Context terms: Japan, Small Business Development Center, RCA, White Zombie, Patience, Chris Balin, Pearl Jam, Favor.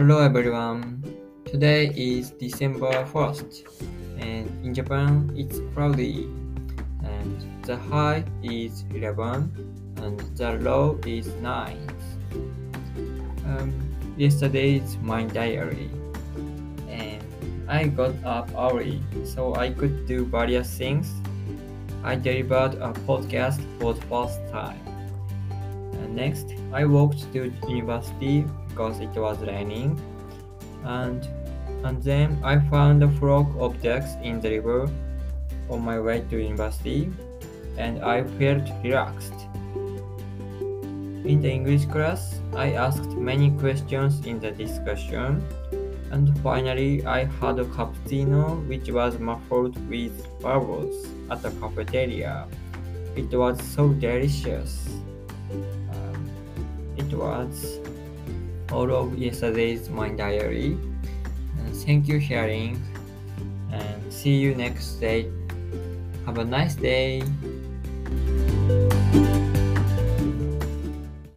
Hello everyone. Today is December 1st, and in Japan it's cloudy, and the high is 11, and the low is 9. Yesterday's my diary, and I got up early so I could do various things. I delivered a podcast for the first time. Next, I walked to university because it was raining, and then I found frog objects in the river on my way to university, and I felt relaxed. In the English class, I asked many questions in the discussion, and finally I had a cappuccino which was muffled with bubbles at the cafeteria. It was so delicious. It was all of yesterday's my diary. Thank you hearing, and see you next day. Have a nice day.